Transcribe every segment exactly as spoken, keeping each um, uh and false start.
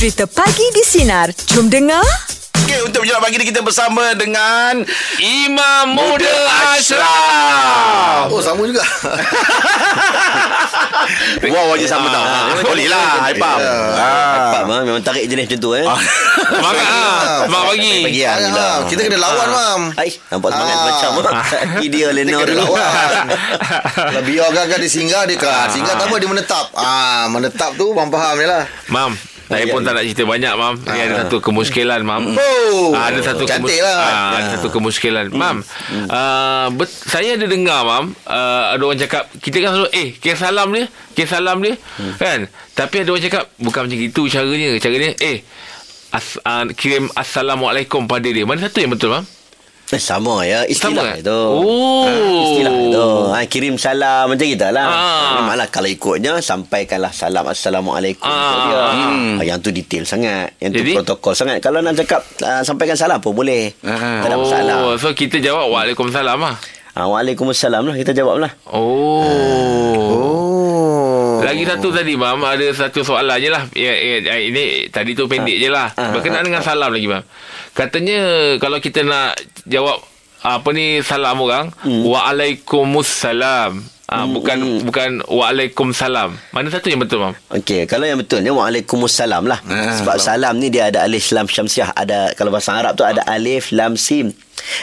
Cerita Pagi di Sinar. Jom dengar. Okay, untuk menjelang pagi ni kita bersama dengan Imam Muda Ashraf. Oh, sama juga. Wow, wajah sama tau. Boleh lah, haipam. Haipam lah, memang tarik jenis macam tu eh. Semangat lah, semangat pagi. Kita kena lawan, mam. Nampak semangat macam kaki dia, Lenor. Kita kena lawan. Kalau biar agak-agak dia singgah, dia keras. Singgah tak apa, dia menetap. Menetap tu, mam faham je lah. Mam. Saya pun tak nak cerita banyak, mam. Dia ada satu kemuskilan, mam. Oh, ada satu cantiklah. Ada satu kemuskilan, mam. Saya ada dengar, mam, ada orang cakap kita kan selalu eh kes salam dia, kes salam dia kan. Tapi ada orang cakap bukan macam gitu caranya. Caranya eh kirim Assalamualaikum pada dia. Mana satu yang betul, mam? Sama ya, istilah itu. Oh, istilah itu. Ha, kirim salam macam kita lah. Memanglah kalau ikutnya sampaikanlah salam Assalamualaikum. Hmm. Yang tu detail sangat, yang tu jadi protokol sangat. Kalau nak cakap uh, sampaikan salam pun boleh. Ah. Tak ada masalah. Oh, so kita jawab wa'alaikumussalam lah. Ha, wa'alaikumussalam lah kita jawab lah. Oh. Ha. Oh. Lagi satu tadi, mam, ada satu soalan je lah. Ya, ya, ini tadi tu pendek ha. je lah. Ha. Berkenaan ha. dengan salam lagi, mam. Katanya kalau kita nak jawab apa ni salam orang, hmm. Waalaikumussalam. Ha, bukan hmm. bukan wa'alaikumussalam. Mana satu yang betul, mam? Okey, kalau yang betulnya wa'alaikumussalam lah. Ah, sebab salam ni dia ada alif lam syamsiah. Ada, kalau bahasa Arab tu ada alif lam sim.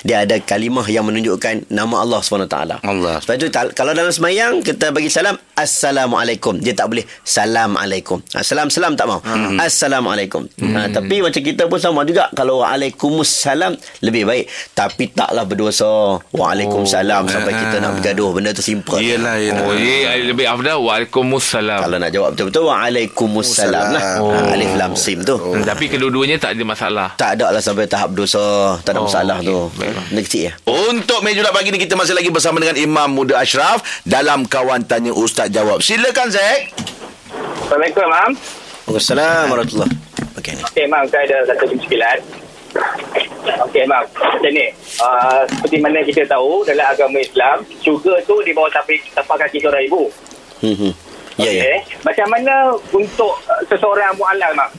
Dia ada kalimah yang menunjukkan nama Allah subhanahu wa taala. Allah. Sebab itu kalau dalam sembahyang kita bagi salam Assalamualaikum. Dia tak boleh salam alaikum. Ha, salam salam tak mau. Hmm. Assalamualaikum. Hmm. Ha, tapi macam kita pun sama juga. Kalau wa'alaikumussalam lebih baik. Tapi taklah berdosa wa'alaikumussalam oh. sampai kita nak bergaduh. Benda tu simple. Yeah. Lah, ya oh, ya, lebih afdal wa'alaikumussalam. Kalau nak jawab betul-betul wa'alaikumussalam lah. Oh. Ha, alif lam sim tu. Oh. Tapi kedua-duanya tak ada masalah. Tak ada lah sampai tahap dosa. Tak ada oh, masalah okay. tu. Benda kecil ya. Untuk meja bulat pagi ni kita masih lagi bersama dengan Imam Muda Ashraf dalam Kawan Tanya Ustaz Jawab. Silakan, Zek. Assalamualaikum, mam. Waalaikumsalam warahmatullahi. Okey. Okey, mam, saya ada satu kesimpulan. Okey, mam, macam ni uh, seperti mana kita tahu dalam agama Islam syurga tu di bawah tapak kaki seorang ibu. Hmm. Ya, ya. Macam mana untuk uh, seseorang mu'alaf, mam?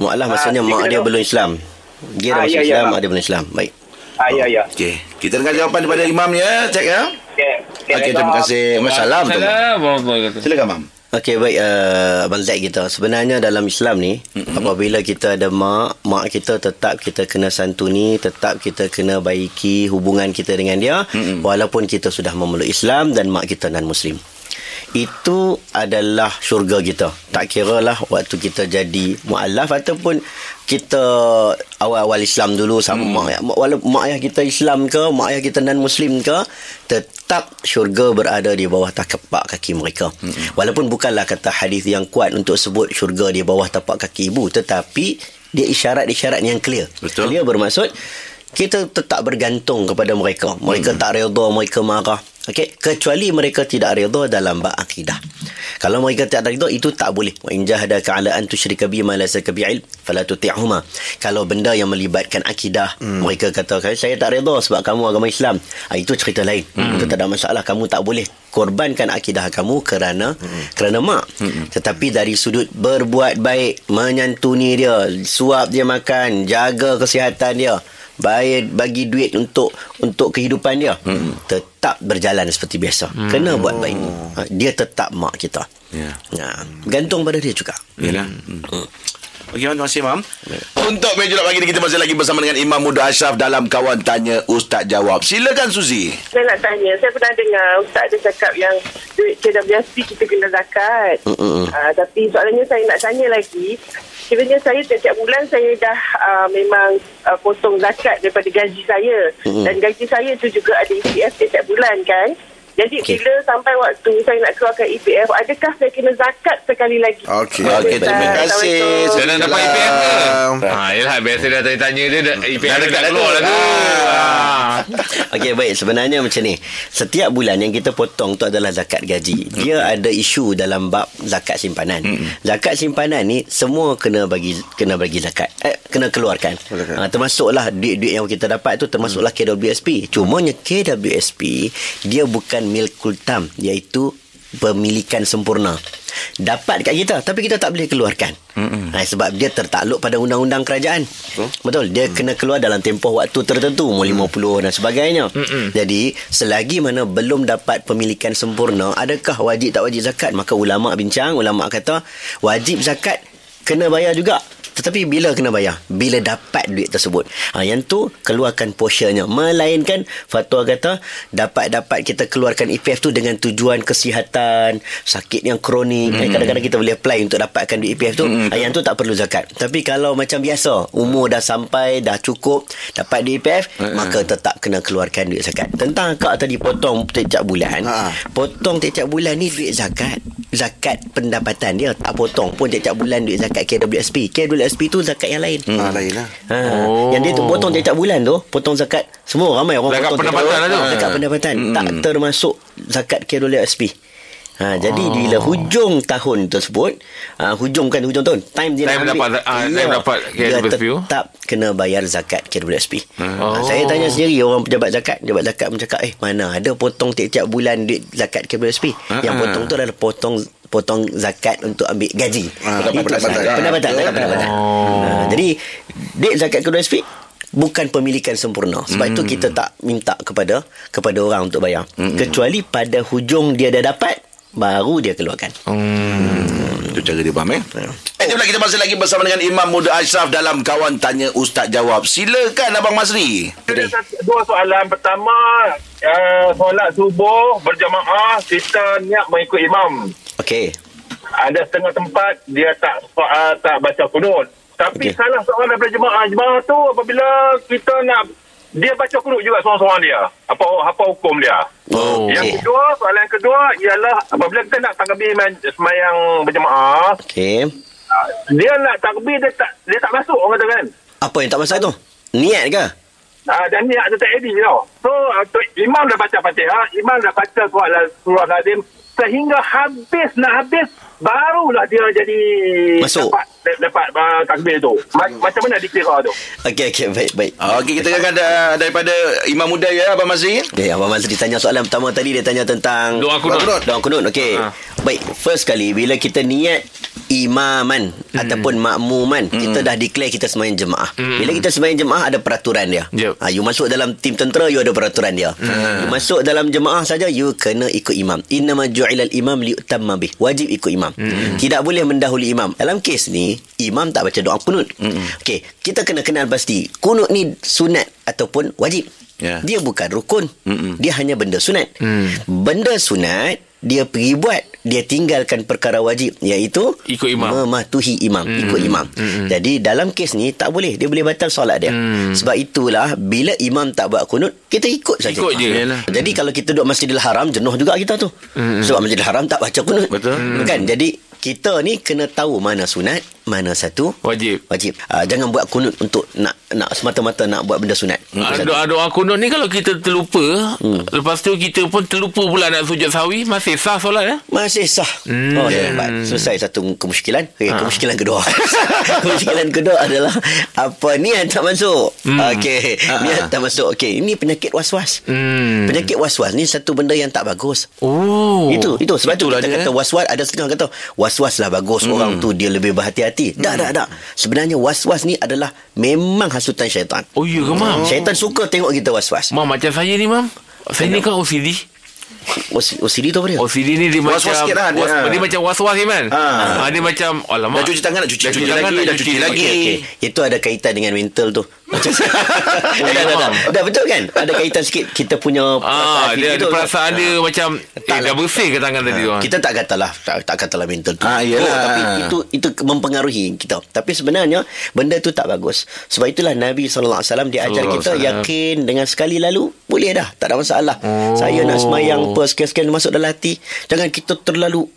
Mu'alaf maksudnya uh, mak dia belum Islam. Dia dah ah, ya, Islam, ya, mak dia belum Islam. Baik. Ah, ya, ya. Okey. Kita dengar jawapan daripada imam ya, cek ya. Okey. Okey, okay, terima kasih. Waalaikumsalam. Waalaikumsalam. Silakan, mam. Okey, baik, uh, Abang Zaid kita. Sebenarnya dalam Islam ni, mm-hmm. apabila kita ada mak, mak kita tetap kita kena santuni, tetap kita kena baiki hubungan kita dengan dia, mm-hmm. walaupun kita sudah memeluk Islam dan mak kita non-Muslim. Itu adalah syurga kita. Tak kira lah waktu kita jadi mu'alaf ataupun kita awal-awal Islam dulu sama hmm. mak ayah. Walaupun mak ayah kita Islam ke, mak ayah kita non-Muslim ke, tetap syurga berada di bawah tapak kaki mereka. Hmm. Walaupun bukanlah kata hadis yang kuat untuk sebut syurga di bawah tapak kaki ibu, tetapi dia isyarat-isyarat yang clear. Betul. Clear bermaksud kita tetap bergantung kepada mereka. Mereka hmm. tak redha, mereka marah. Okey, kecuali mereka tidak redha dalam bab akidah. Kalau mereka tidak redha itu tak boleh. Wa in jahadaka ala an tusyrika bima laysa ka bi'ilm fala tuti'huma. Kalau benda yang melibatkan akidah, hmm. mereka kata saya tak redha sebab kamu agama Islam. Ha, itu cerita lain. Hmm. Itu tak ada masalah, kamu tak boleh korbankan akidah kamu kerana hmm. kerana mak. Hmm. Tetapi dari sudut berbuat baik, menyantuni dia, suap dia makan, jaga kesihatan dia, bayar bagi duit untuk untuk kehidupan dia, hmm. tetap berjalan seperti biasa. hmm. Kena buat baik, dia tetap mak kita. Ya, yeah. Nah, gantung pada dia juga. Yalah. hmm. hmm. Okey, terima kasih, mam. Untuk meja bulat pagi ni kita masih lagi bersama dengan Imam Muda Ashraf dalam Kawan Tanya Ustaz Jawab. Silakan, Suzy. Saya nak tanya, saya pernah dengar Ustaz ada cakap yang duit K W S P kita kena zakat. Uh, tapi soalannya saya nak tanya lagi, kiranya saya setiap bulan saya dah uh, memang uh, potong zakat daripada gaji saya. Mm-mm. Dan gaji saya tu juga ada E P F setiap bulan kan. Jadi okay. bila sampai waktu saya nak keluarkan E P F, adakah saya kena zakat sekali lagi? Okey, okay, terima kasih. Saya nak dapat E P F ke? Ha, yelah, biasa dah tanya-tanya dia, E P F dah keluar lah tu. Okey, baik. Sebenarnya macam ni. Setiap bulan yang kita potong tu adalah zakat gaji. Dia ada isu dalam bab zakat simpanan. Zakat simpanan ni semua kena bagi kena bagi zakat. Eh, kena keluarkan. Ha, termasuklah duit-duit yang kita dapat tu, termasuklah K W S P. Cumanya K W S P, dia bukan milkul tam, iaitu pemilikan sempurna. Dapat dekat kita, tapi kita tak boleh keluarkan. Mm-hmm. ha, Sebab dia tertakluk pada undang-undang kerajaan. Betul, Betul? Dia mm. kena keluar dalam tempoh waktu tertentu, lima puluh mm. dan sebagainya. Mm-hmm. Jadi selagi mana belum dapat pemilikan sempurna, adakah wajib tak wajib zakat? Maka ulama' bincang, ulama' kata wajib zakat, kena bayar juga. Tetapi bila kena bayar? Bila dapat duit tersebut. Ha, yang tu keluarkan porsianya. Melainkan fatwa kata dapat-dapat kita keluarkan E P F tu dengan tujuan kesihatan, sakit yang kronik. Mm. Eh, kadang-kadang kita boleh apply untuk dapatkan duit E P F tu. Mm. Ha, yang tu tak perlu zakat. Tapi kalau macam biasa, umur dah sampai, dah cukup, dapat duit E P F, mm. maka tetap kena keluarkan duit zakat. Tentang akak tadi potong tiap bulan. Ha. Potong tiap bulan ni duit zakat. Zakat pendapatan dia tak potong pun tiap bulan duit zakat K W S P. K W S P S P tu zakat yang lain. Hmm. Ha, lain lah. Ha. Oh. Yang dia tu potong tiap bulan tu, potong zakat. Semua ramai orang zakat potong pendapatan lah tu. Zakat pendapatan hmm. tak termasuk zakat K W S P. Ha, jadi oh. bila hujung tahun tersebut, ha, hujung kan hujung tahun, time dia time dapat, uh, dia, time dapat dia tetap kena bayar zakat K W S P. Oh. Ha, saya tanya sendiri orang pejabat zakat, pejabat zakat mencakap, eh mana ada potong tiap-tiap bulan duit zakat K W S P. Uh-huh. Yang potong tu adalah potong potong zakat untuk ambil gaji. Ah, pendapatan. Pendapatan. Pendapatan. Oh. Nah, jadi, duit zakat K W S P bukan pemilikan sempurna. Sebab mm. itu kita tak minta kepada kepada orang untuk bayar. Mm-mm. Kecuali pada hujung dia dah dapat, baru dia keluarkan. Hmm. Itu cara dia faham, eh? Hmm. Jomlah kita masih lagi bersama dengan Imam Muda Ashraf dalam Kawan Tanya Ustaz Jawab. Silakan Abang Masri. Ada dua soalan. Pertama, uh, solat subuh berjamaah, kita niat mengikut imam. Okey. Ada setengah tempat dia tak uh, tak baca kunut. Tapi okay. salah seorang daripada jemaah jemaah tu apabila kita nak dia baca kunut juga seorang-seorang dia. Apa apa hukum dia? Oh, yang okay. kedua, soalan kedua ialah apabila kita nak takbir sembahyang berjemaah, okey. Uh, dia nak takbir dia tak dia tak masuk orang kata kan. Apa yang tak masuk tu? Niat ke? Uh, dan niat tu tak edih tau. So uh, imam dah baca Fatihah, imam dah baca surah surah Al-Azim sehingga habis nak habis barulah dia jadi masuk dapat, dapat uh, takbir tu. Macam mana dikira tu? Okey okey baik baik. Okey kita akan daripada Imam Muda ya Abang Mazri. Okey Abang Mazri tanya soalan pertama tadi, dia tanya tentang doa kunut. Doa kunut okey. Uh-huh. Baik, first kali bila kita niat imaman mm. ataupun makmuman, mm. kita dah declare kita sembahyang jemaah. Mm. Bila kita sembahyang jemaah ada peraturan dia. Yep. Ha, you masuk dalam tim tentera you ada peraturan dia. Mm. You masuk dalam jemaah saja you kena ikut imam. Innama ju'ilal imam li'utamma bih. Wajib ikut imam. Mm-hmm. Tidak boleh mendahului imam. Dalam kes ni imam tak baca doa kunut. Mm-hmm. Okey, kita kena kenal pasti kunut ni sunat ataupun wajib. Yeah. Dia bukan rukun. Mm-hmm. Dia hanya benda sunat. Mm. Benda sunat dia pergi buat, dia tinggalkan perkara wajib iaitu ikut imam, mematuhi imam, mm. ikut imam. Mm. Jadi dalam kes ni tak boleh, dia boleh batal solat dia. Mm. Sebab itulah bila imam tak buat kunut, kita ikut saja. Ikut je. Yalah. Jadi mm. kalau kita duduk Masjidil Haram, jenuh juga kita tu. Mm. Sebab Masjidil Haram tak baca kunut. Betul. Mm. Kan? Jadi kita ni kena tahu mana sunat, mana satu wajib. Wajib. Aa, jangan buat kunut untuk nak nak semata-mata nak buat benda sunat. Doa doa kunut ni kalau kita terlupa, hmm. lepas tu kita pun terlupa pula nak sujud sahwi, masih sah solat eh? Masih sah. Hmm. Oh, hebat. Selesai satu kemusykilan. Okay, ha. Kemusykilan kedua. Kemusykilan kedua adalah apa? Niat tak masuk. Hmm. Okey, niat tak masuk. Okey, ini penyakit was-was. Hmm. Penyakit was-was ni satu benda yang tak bagus. Oh. Itu itu sebab itulah tu kita kata eh? was-was, ada setengah kata was was-waslah bagus hmm. orang tu dia lebih berhati-hati. Tak, tak, tak. Sebenarnya was-was ni adalah memang hasutan syaitan. Oh ya ke, Mam? Syaitan suka tengok kita was-was. Mam, macam saya ni, Mam. Saya ni kan O C D. O C D tu apa dia? O C D ni dia was-was macam sikit lah, dia, was, ha. dia macam was-was ni man ha. Ha, dia macam alamak, dah cuci tangan nak cuci, cuci lagi, dah cuci lagi, okay, okay. Itu ada kaitan dengan mental tu macam dah, dah, dah. dah betul kan, ada kaitan sikit kita punya ha, dia, dia perasaan dia ha. macam eh, dah bersih ke tangan ha. tadi ha. kita tak katalah tak, tak katalah mental tu ha, oh, tapi itu itu mempengaruhi kita, tapi sebenarnya benda tu tak bagus. Sebab itulah Nabi sallallahu alaihi wasallam dia ajar kita yakin dengan sekali lalu boleh dah, tak ada masalah. Saya nak semayang sekian-sekian masuk dalam hati. Jangan kita terlalu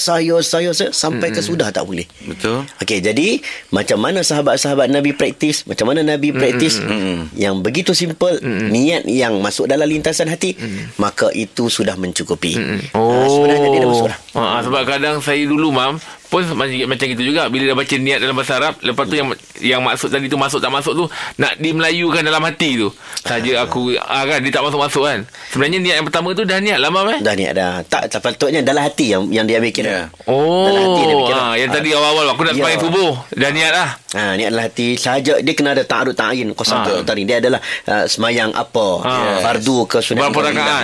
saya-saya sampai ke sudah tak boleh. Betul. Okey, jadi macam mana sahabat-sahabat Nabi praktis, macam mana Nabi praktis mm-mm. yang begitu simple, mm-mm. niat yang masuk dalam lintasan hati, mm-mm. maka itu sudah mencukupi. Mm-mm. Oh, ha, sebenarnya dia dah masuk dah. Ha, sebab kadang saya dulu, Mam, pun macam gitu juga. Bila dah baca niat dalam bahasa Arab, lepas tu yang yang maksud tadi tu masuk tak masuk tu nak dimelayukan dalam hati tu saja aku ah, kan dia tak masuk-masuk kan. Sebenarnya niat yang pertama tu dah niat lama eh? Dah niat dah. Tak sepatutnya dalam hati yang yang dia ambil kira. Yeah. Oh. Dalam hati dia ambil kira. Ha, yang tadi awal-awal aku nak sembahyang subuh, dah niat lah. Ha, niat dalam hati saja dia kena ada ta'arud ta'in qasam ha. ta'in. Dia adalah uh, sembahyang apa? Ha. Yes. Fardu ke sunat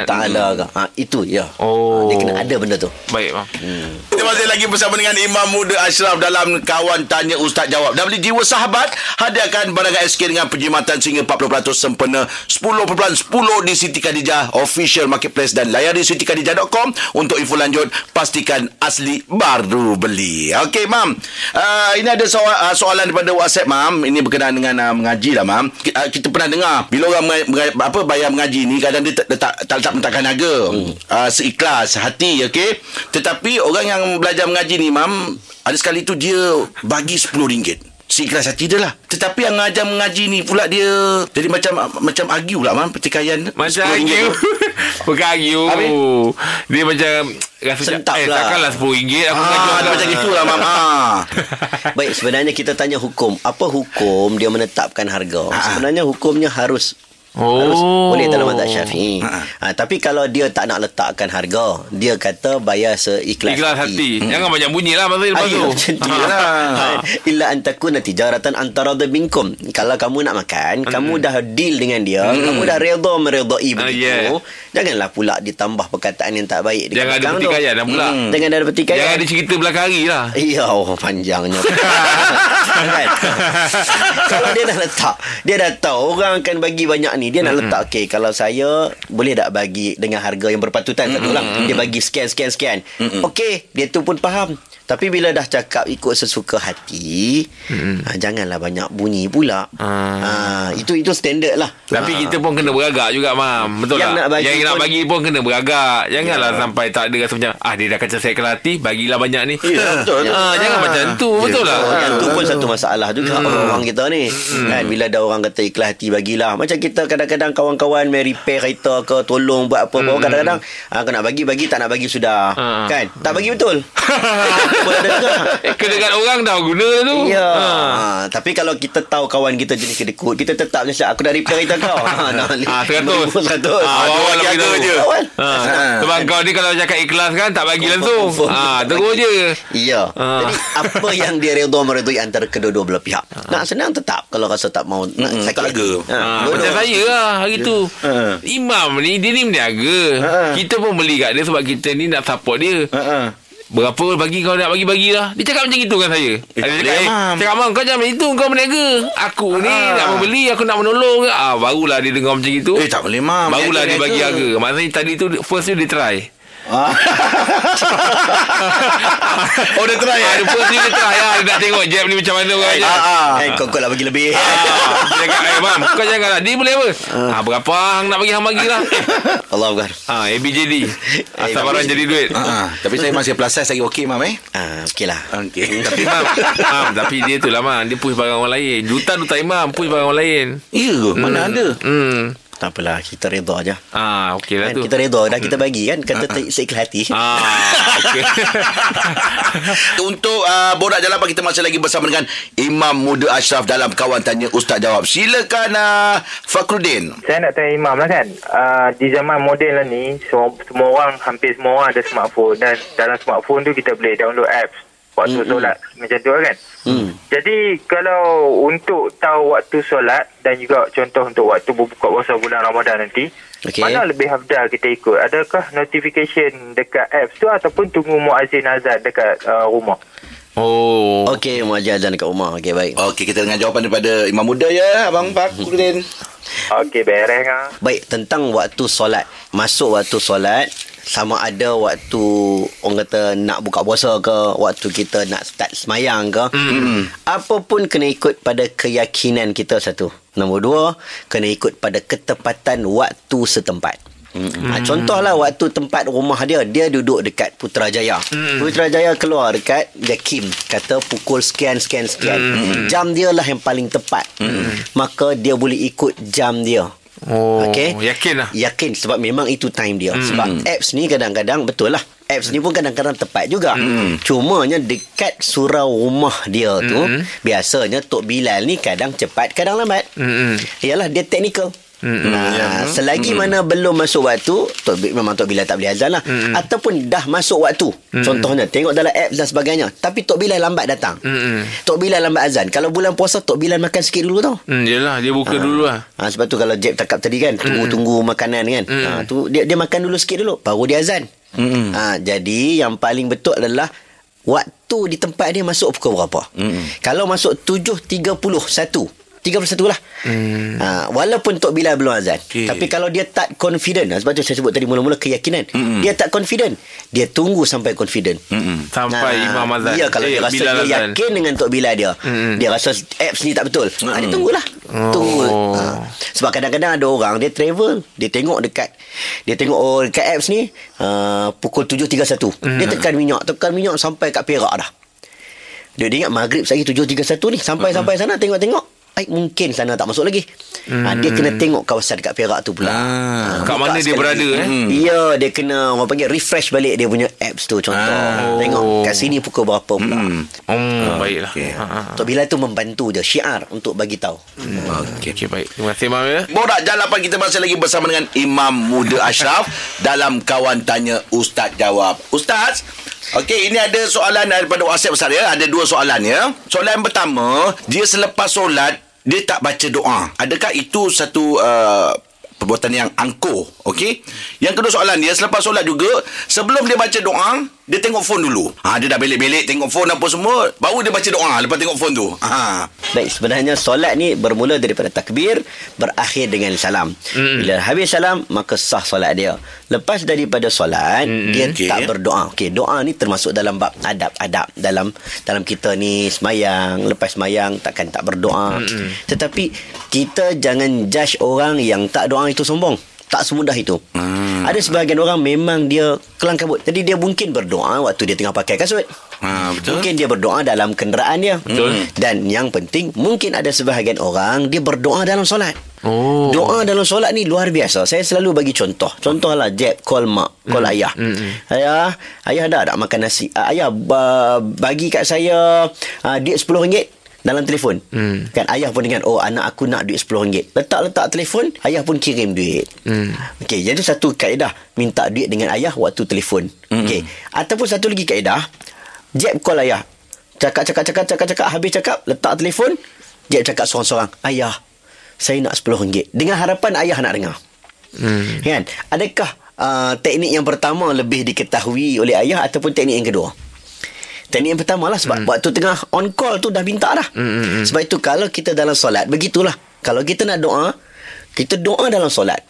ta'ala ke. Ha, itu ya. Yeah. Oh. Ha, dia kena ada benda tu. Baik bang. Hmm. Kita masih lagi bersama dengan Imam Muda Ashraf dalam Kawan Tanya Ustaz Jawab. Dan beli jiwa sahabat, hadiahkan barangan S K dengan penjimatan sehingga empat puluh peratus sempena sepuluh perpuluhan sepuluh di Siti Khadijah Official Marketplace dan layari siti khadijah dot com untuk info lanjut. Pastikan asli baru beli. Okey, Mam. Uh, ini ada soal, uh, soalan daripada WhatsApp, Mam. Ini berkenaan dengan uh, mengaji lah, Mam. Kita, uh, kita pernah dengar bila orang mengaji, mengaji, apa, bayar mengaji ni kadang dia tak letak, tak letak mentakan harga. Hmm. Uh, seikhlas, hati, okey. Tetapi orang yang belajar mengaji ni, Mam, ada sekali tu dia bagi sepuluh ringgit. Seikhlas hati dia lah. Tetapi yang ngajar mengaji ni pula dia jadi macam macam argue lah, Mam. Pertikaian macam argue. Bukan argue. Habis? Dia macam rasa sentap eh, lah. Takkanlah sepuluh ringgit aku ngaji ah, macam gitulah, Mam. Ah. Baik, sebenarnya kita tanya hukum. Apa hukum dia menetapkan harga? Ah. Sebenarnya hukumnya harus Harus oh. boleh dalam mazhab Syafi'i. Ha. Ha, tapi kalau dia tak nak letakkan harga, dia kata bayar seikhlas Ikhlas hati. hati. Jangan hmm. banyak bunyi lah masa lepas tu. Illa an takuna tijaratan antara minkum. Kalau kamu nak makan, hmm. kamu dah deal dengan dia, hmm. kamu dah reda meredai begitu. Uh, yeah. Janganlah pula ditambah perkataan yang tak baik. Jangan ada pertikaian dah pula. Hmm. Jangan ada pertikaian. Jangan ada cerita belakang hari lah. Ya, oh, panjangnya. Kalau dia dah letak, dia dah tahu orang akan bagi banyak ni. Dia nak mm-hmm. letak okay, kalau saya boleh tak bagi dengan harga yang berpatutan mm-hmm. satu orang. Dia bagi sekian sekian sekian mm-hmm. okey, dia tu pun faham. Tapi bila dah cakap ikut sesuka hati, hmm. ha, janganlah banyak bunyi pula. Hmm. Ha, itu itu standard lah. Tapi ha. kita pun kena beragak juga, Mam. Betul yang tak? Nak bagi yang pun, nak bagi pun kena beragak. Janganlah ya. sampai tak ada rasa macam, ah dia dah kata saya ke hati, bagilah banyak ni. Ya, betul. Ya. Ha, ha. Jangan ha. macam tu. Ya. Betul lah. Ha. Yang tu pun satu masalah juga hmm. orang kita ni. Hmm. Kan, bila ada orang kata ikhlas hati, bagilah. Macam kita kadang-kadang kawan-kawan mari repair kereta ke, tolong buat apa-apa. Hmm. Kadang-kadang, ha, kau nak bagi-bagi, tak nak bagi sudah. Ha. Kan? Tak bagi betul. Kedekat orang dah guna tu. Ya. Ha. Ha. Tapi kalau kita tahu kawan kita jenis kedekut, kita tetap macam aku dah repair kereta kau. Ha, nah, ha seratus. seratus. Ha, awal-awal kita je. Ha. Ha. Sebab ha. kau ni kalau cakap ikhlas kan tak bagi langsung. Ha, terus je. Ya. Ha. Jadi apa yang dia redha meredui antara kedua-dua belah pihak. Ha. Nak senang tetap, kalau rasa tak mau nak hmm, sakit harga. Ha. Ha. Macam saya lah hari ya. tu. Ha. Imam ni dia ni meniaga. Ha. Kita pun beli kat dia sebab kita ni nak support dia. Ha. Berapa bagi kau nak bagi bagilah. Dia cakap macam itu kan saya. Eh, dia cakap, eh, cakap Mam, kau jangan macam itu. Kau berniaga. Aku ah. ni nak membeli, aku nak menolong. Ah, barulah dia dengar macam itu. Eh, tak boleh, Mam. Barulah dia, dia, dia bagi itu. harga. Maksudnya tadi tu, first tu dia try. Ah. Oh, dia try. Ah, first tu dia try. Ah, dia nak tengok Jeb ni macam mana orang ah, ah, ah. Eh, kau lah bagi lebih. Ah. Dia cakap, eh, Mam, kau janganlah. Dia boleh apa? Ah, berapa hang nak bagi, hang bagilah. Allah bukan. Ah, A B J D. Asal barang jadi duit. Ah, tapi saya masih plus size lagi okey, Mam eh. Ah, okeylah. Okey. Tapi Mam, Mam, tapi dia tu lah, Mam. Dia push barang orang lain. Juta-juta Imam push barang orang lain. Ya ke? Hmm. Mana ada? Hmm. Tak apalah, kita reda je. Ah, okeylah tu. Kita reda dah, kita bagi kan, kata uh-uh. seikhlas hati. Ah, okey. Untuk uh, borak jalan kita masih lagi bersama dengan Imam Muda Ashraf dalam Kawan Tanya Ustaz Jawab. Silakan uh, Fakhruddin. Saya nak tanya Imam lah kan. Uh, di zaman moden lah ni, semua, semua orang, hampir semua orang ada smartphone, dan dalam smartphone tu kita boleh download apps waktu mm-hmm. solat. Macam tu kan. Mm. Jadi kalau untuk tahu waktu solat dan juga contoh untuk waktu berbuka puasa bulan Ramadan nanti, okay, mana lebih afdal kita ikut? Adakah notification dekat apps tu ataupun tunggu muazzin azan dekat uh, rumah? Oh. Okey, muazzin azan dekat rumah. Okey, baik. Okey, kita dengar jawapan daripada Imam Muda ya, Abang Fakhruddin. Okey, beres ah. Baik, tentang waktu solat. Masuk waktu solat, sama ada waktu orang kata nak buka puasa ke, waktu kita nak start semayang ke, mm. apa pun kena ikut pada keyakinan kita satu. Nombor dua, kena ikut pada ketepatan waktu setempat. Mm. Ha, contohlah waktu tempat rumah dia, dia duduk dekat Putrajaya. Mm. Putrajaya keluar dekat Jakim, kata pukul sekian sekian sekian. Mm. Jam dia lah yang paling tepat. Mm. Maka dia boleh ikut jam dia. Oh, okay? Yakin lah. Yakin sebab memang itu time dia. Mm. Sebab apps ni kadang-kadang betul lah, apps ni pun kadang-kadang tepat juga. Mm. Cumanya dekat surau rumah dia tu, mm. biasanya Tok Bilal ni kadang cepat, kadang lambat. Mm. Ialah dia technical. Mm-hmm. Nah, yeah. Selagi mm-hmm. mana belum masuk waktu, Tok, memang Tok Bilal tak boleh azan lah. Mm-hmm. Ataupun dah masuk waktu, mm-hmm. contohnya tengok dalam apps dan sebagainya, tapi Tok Bilal lambat datang, mm-hmm. Tok Bilal lambat azan. Kalau bulan puasa, Tok Bilal makan sikit dulu tau. mm, Yelah, dia buka ha. dulu lah ha, sebab tu kalau Jeb cakap tadi kan, tunggu-tunggu mm-hmm. makanan kan, mm-hmm. ha, tu, dia, dia makan dulu sikit dulu, baru dia azan. mm-hmm. ha, Jadi yang paling betul adalah waktu di tempat dia masuk pukul berapa. mm-hmm. Kalau masuk tujuh tiga puluh satu tiga puluh satu lah. hmm. ha, Walaupun Tok Bilal belum azan, okay. tapi kalau dia tak confident, sebab tu saya sebut tadi mula-mula keyakinan, mm-mm. dia tak confident, dia tunggu sampai confident, Mm-mm. sampai ha, imam azan. Ya, kalau eh, dia rasa Bilal dia azan. Yakin dengan Tok Bilal dia, Mm-mm. dia rasa apps ni tak betul, ha, dia tunggulah. oh. Tunggu ha. Sebab kadang-kadang ada orang dia travel, dia tengok dekat, dia tengok oh, dekat apps ni uh, pukul tujuh tiga puluh satu, mm. dia tekan minyak, tekan minyak sampai kat Perak dah. Dia, dia ingat maghrib saya tujuh tiga puluh satu ni, sampai-sampai sana tengok-tengok, baik, mungkin sana tak masuk lagi. hmm. ha, Dia kena tengok kawasan dekat Perak tu pula, ah, ha, kat mana dia berada eh? hmm. Ya, dia kena, orang panggil, refresh balik dia punya apps tu. Contoh, ah, tengok oh. kat sini pukul berapa pula. hmm. oh, ha, Baiklah, okay. ha, ha. Tok Bilal tu membantu je, syiar untuk bagi tahu. hmm. Okey, okay, baik. Terima kasih, Imam ya. Borak Jalapan, kita masih lagi bersama dengan Imam Muda Ashraf dalam Kawan Tanya Ustaz Jawab. Ustaz, okey, ini ada soalan daripada WhatsApp besar ya. Ada dua soalan ya. Soalan pertama, dia selepas solat dia tak baca doa. Adakah itu satu uh, perbuatan yang angkuh? Okey. Yang kedua soalan dia, selepas solat juga, sebelum dia baca doa, dia tengok phone dulu. Ha, dia dah belik-belik tengok phone apa semua, baru dia baca doa lepas tengok phone tu. Ha. Baik, sebenarnya solat ni bermula daripada takbir, berakhir dengan salam. Mm-hmm. Bila habis salam, maka sah solat dia. Lepas daripada solat, mm-hmm. dia okay. tak berdoa. Okey, doa ni termasuk dalam bab adab-adab dalam dalam kita ni semayang, lepas semayang takkan tak berdoa. Mm-hmm. Tetapi kita jangan judge orang yang tak doa itu sombong. Tak semudah itu. hmm. Ada sebahagian orang memang dia kelang kabut. Jadi dia mungkin berdoa waktu dia tengah pakai kasut, ha, betul. Mungkin dia berdoa dalam kenderaan dia, betul. Dan yang penting, mungkin ada sebahagian orang dia berdoa dalam solat. oh. Doa dalam solat ni luar biasa. Saya selalu bagi contoh. Contohlah Jeb call mak, call hmm. ayah. hmm. Ayah, ayah dah tak makan nasi. Ayah bagi kat saya uh, duit sepuluh ringgit dalam telefon. hmm. Kan ayah pun dengan, oh anak aku nak duit sepuluh ringgit, letak-letak telefon, ayah pun kirim duit. hmm. Okey, jadi satu kaedah, minta duit dengan ayah waktu telefon. hmm. Okey, ataupun satu lagi kaedah, Jeb call ayah, cakap-cakap-cakap-cakap-cakap, habis cakap, letak telefon, Jeb cakap sorang-sorang, ayah saya nak sepuluh ringgit, dengan harapan ayah nak dengar. hmm. Kan, adakah uh, teknik yang pertama lebih diketahui oleh ayah ataupun teknik yang kedua? Teknik yang pertama lah, sebab mm. waktu tengah on call tu dah minta dah. Mm-hmm. Sebab itu kalau kita dalam solat, begitulah. Kalau kita nak doa, kita doa dalam solat.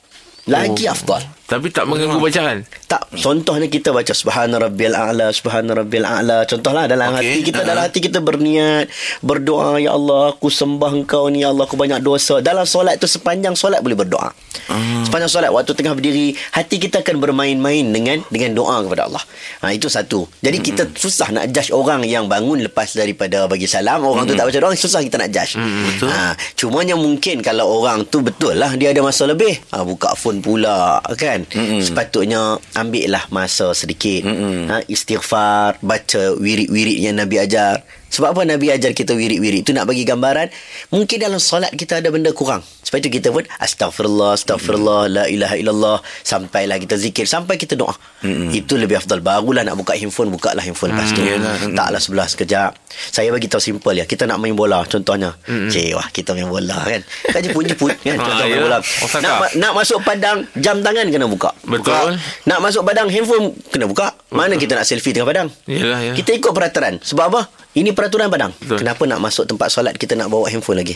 Lagi oh. afdal. Tapi tak mengganggu bacaan. Tak. Contohnya kita baca Subhana Rabbil A'la, Subhana Rabbil A'la. Contohlah dalam okay. hati kita, uh-huh. dalam hati kita berniat, berdoa, ya Allah, aku sembah Engkau ni, ya Allah, aku banyak dosa. Dalam solat tu, sepanjang solat boleh berdoa. Uh-huh. Sepanjang solat, waktu tengah berdiri, hati kita akan bermain-main dengan dengan doa kepada Allah. Ha, itu satu. Jadi uh-huh. kita susah nak judge orang yang bangun lepas daripada bagi salam, orang uh-huh. tu tak baca doa, susah kita nak judge. Uh-huh. Betul. Ha, cumanya mungkin kalau orang tu betul lah dia ada masa lebih, ha, buka phone pula kan. Mm-mm. Sepatutnya ambil lah masa sedikit, ha, istighfar, baca wirid-wirid yang Nabi ajar. Sebab apa Nabi ajar kita wirid-wirid tu? Nak bagi gambaran, mungkin dalam solat kita ada benda kurang. Sebab itu kita pun astaghfirullah, astaghfirullah, mm-hmm. la ilaha illallah, sampailah kita zikir, sampai kita doa. Mm-hmm. Itu lebih afdal. Barulah nak buka handphone, bukalah handphone. Lepas tu mm-hmm. taklah sebelah sekejap. Saya bagi tahu simple ya. Kita nak main bola contohnya. Mm-hmm. Cik, wah, kita main bola kan. Kat jepun-jepun kan. Contoh main bola. Nak, nak masuk padang, jam tangan kena buka. Betul. Buka. Nak masuk padang, handphone kena buka. Mana Betul. Kita nak selfie tengah padang? Yalah, yalah. Kita ikut peraturan. Sebab apa? Ini peraturan padang. Betul. Kenapa nak masuk tempat solat kita nak bawa handphone lagi?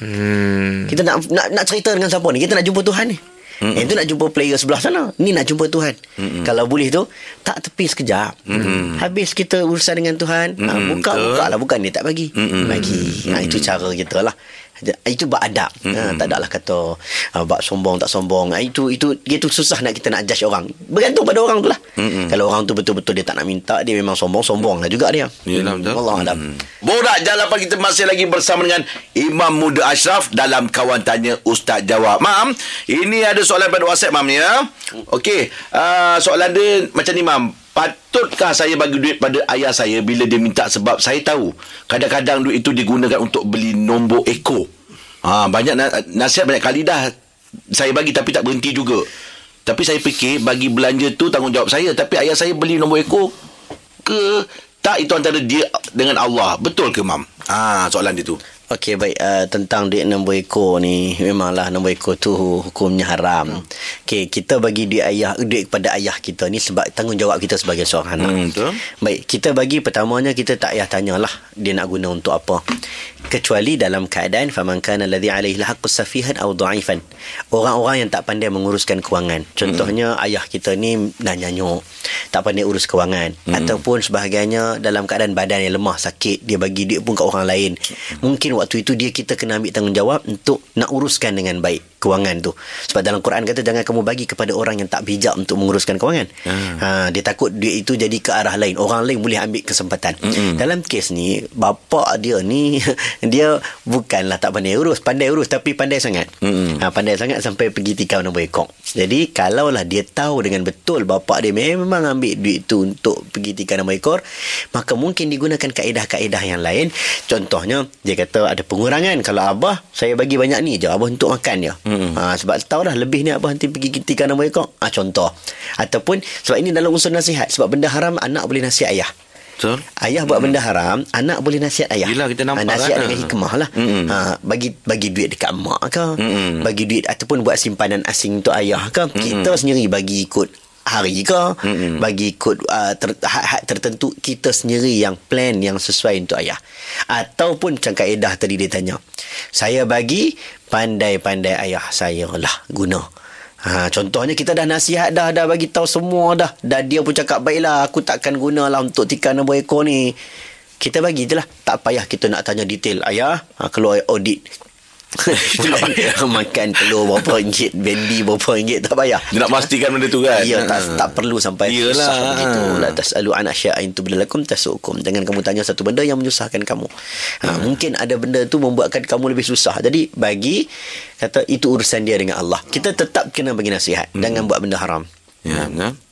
Hmm. Kita nak, nak nak cerita dengan siapa ni? Kita nak jumpa Tuhan ni. Yang tu nak jumpa player sebelah sana, ni nak jumpa Tuhan. Mm-mm. Kalau boleh tu, tak tepi sekejap. Mm-mm. Habis kita urusan dengan Tuhan, ha, buka-buka lah. Bukan dia tak bagi, Mm-mm. bagi. Ha, itu cara kita lah. Itu bab adab. Ha, tak ada lah kata ha, bab sombong tak sombong. Ha, itu, itu itu susah nak kita nak judge orang. Bergantung pada orang tu lah. Mm-mm. Kalau orang tu betul-betul dia tak nak minta, dia memang sombong, sombong lah juga dia. Yalah, betul. Allah alam. Borak Jalapan, kita masih lagi bersama dengan Imam Muda Ashraf dalam Kawan Tanya Ustaz Jawab. Mam, ini ada soalan pada WhatsApp, Mam, ya. Okey, uh, soalan dia macam ni, Mam. Patutkah saya bagi duit pada ayah saya bila dia minta, sebab saya tahu kadang-kadang duit itu digunakan untuk beli nombor ekor. Ha, banyak nasihat banyak kali dah saya bagi tapi tak berhenti juga. Tapi saya fikir bagi belanja tu tanggungjawab saya, tapi ayah saya beli nombor ekor ke tak, itu antara dia dengan Allah. Betul ke, Mam? Ha, soalan dia tu. Okey, baik. Uh, tentang duit nombor ekor ni, memanglah nombor ekor tu hukumnya haram. Hmm. Okey, kita bagi duit ayah, duit kepada ayah kita ni sebab tanggungjawab kita sebagai seorang anak. Hmm, betul. Baik, kita bagi pertamanya kita tak payah tanyalah dia nak guna untuk apa. Kecuali dalam keadaan faman kana allazi alaihi alhaqqu safihan aw dha'ifan. Orang-orang yang tak pandai menguruskan kewangan. Contohnya hmm. ayah kita ni dah nyanyuk, tak pandai urus kewangan, hmm. ataupun sebagainya dalam keadaan badan yang lemah, sakit, dia bagi duit pun kat orang lain. Mungkin waktu itu dia kita kena ambil tanggungjawab untuk nak uruskan dengan baik kewangan tu. Sebab dalam Quran kata jangan kamu bagi kepada orang yang tak bijak untuk menguruskan kewangan. Hmm. Ha, dia takut duit itu jadi ke arah lain. Orang lain boleh ambil kesempatan. Hmm. Dalam kes ni, bapa dia ni dia bukanlah tak pandai urus, pandai urus tapi pandai sangat. Hmm. Ha, pandai sangat sampai pergi tikam nombor ekor. Jadi kalaulah dia tahu dengan betul bapa dia memang ambil duit tu untuk pergi tikam nombor ekor, maka mungkin digunakan kaedah-kaedah yang lain. Contohnya dia kata ada pengurangan, kalau abah saya bagi banyak ni je, abah untuk makan je, hmm. ha, sebab tahu dah lebih ni abah nanti pergi ketikan nombor ekor, ha, contoh. Ataupun sebab ini dalam unsur nasihat, sebab benda haram anak boleh nasihat ayah. Betul. Ayah buat hmm. benda haram, anak boleh nasihat ayah. Yelah, kita nampak ha, nasihat kan dengan hikmah lah. hmm. ha, Bagi bagi duit dekat mak ke, hmm. bagi duit ataupun buat simpanan asing untuk ayah ke, hmm. kita sendiri bagi ikut hari ke, mm-hmm. bagi kod uh, ter, hak-hak tertentu, kita sendiri yang plan yang sesuai untuk ayah. Ataupun macam kaedah tadi dia tanya, saya bagi pandai-pandai ayah saya lah guna. Ha, contohnya kita dah nasihat dah, dah bagi tahu semua dah, dah dia pun cakap baiklah aku takkan gunalah untuk tikar nombor ekor ni. Kita bagi je lah, tak payah kita nak tanya detail ayah, ha, keluar audit makan telur berapa ringgit, bendi berapa ringgit, tak payah. Dia nak pastikan benda tu kan. Ya, tak, tak perlu sampai susah begitu. La tasalu an asya'in tubdalakum tasukum. Jangan kamu tanya satu benda yang menyusahkan kamu. Ha, hmm. mungkin ada benda tu membuatkan kamu lebih susah. Jadi bagi kata itu urusan dia dengan Allah. Kita tetap kena bagi nasihat, hmm. jangan buat benda haram. Ya, benar. Hmm.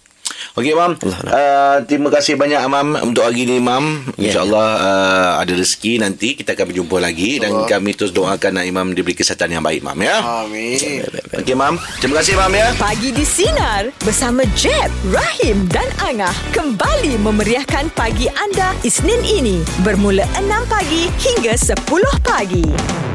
Okey, Mam. Uh, terima kasih banyak, Mam, untuk hari ni, Mam. InsyaAllah uh, ada rezeki nanti. Kita akan berjumpa lagi. Dan kami terus doakan nak Imam diberi kesihatan yang baik, Mam, ya. Amin. Okey, Mam. Terima kasih, Mam, ya. Pagi di Sinar bersama Jeb, Rahim dan Angah kembali memeriahkan pagi anda Isnin ini bermula enam pagi hingga sepuluh pagi.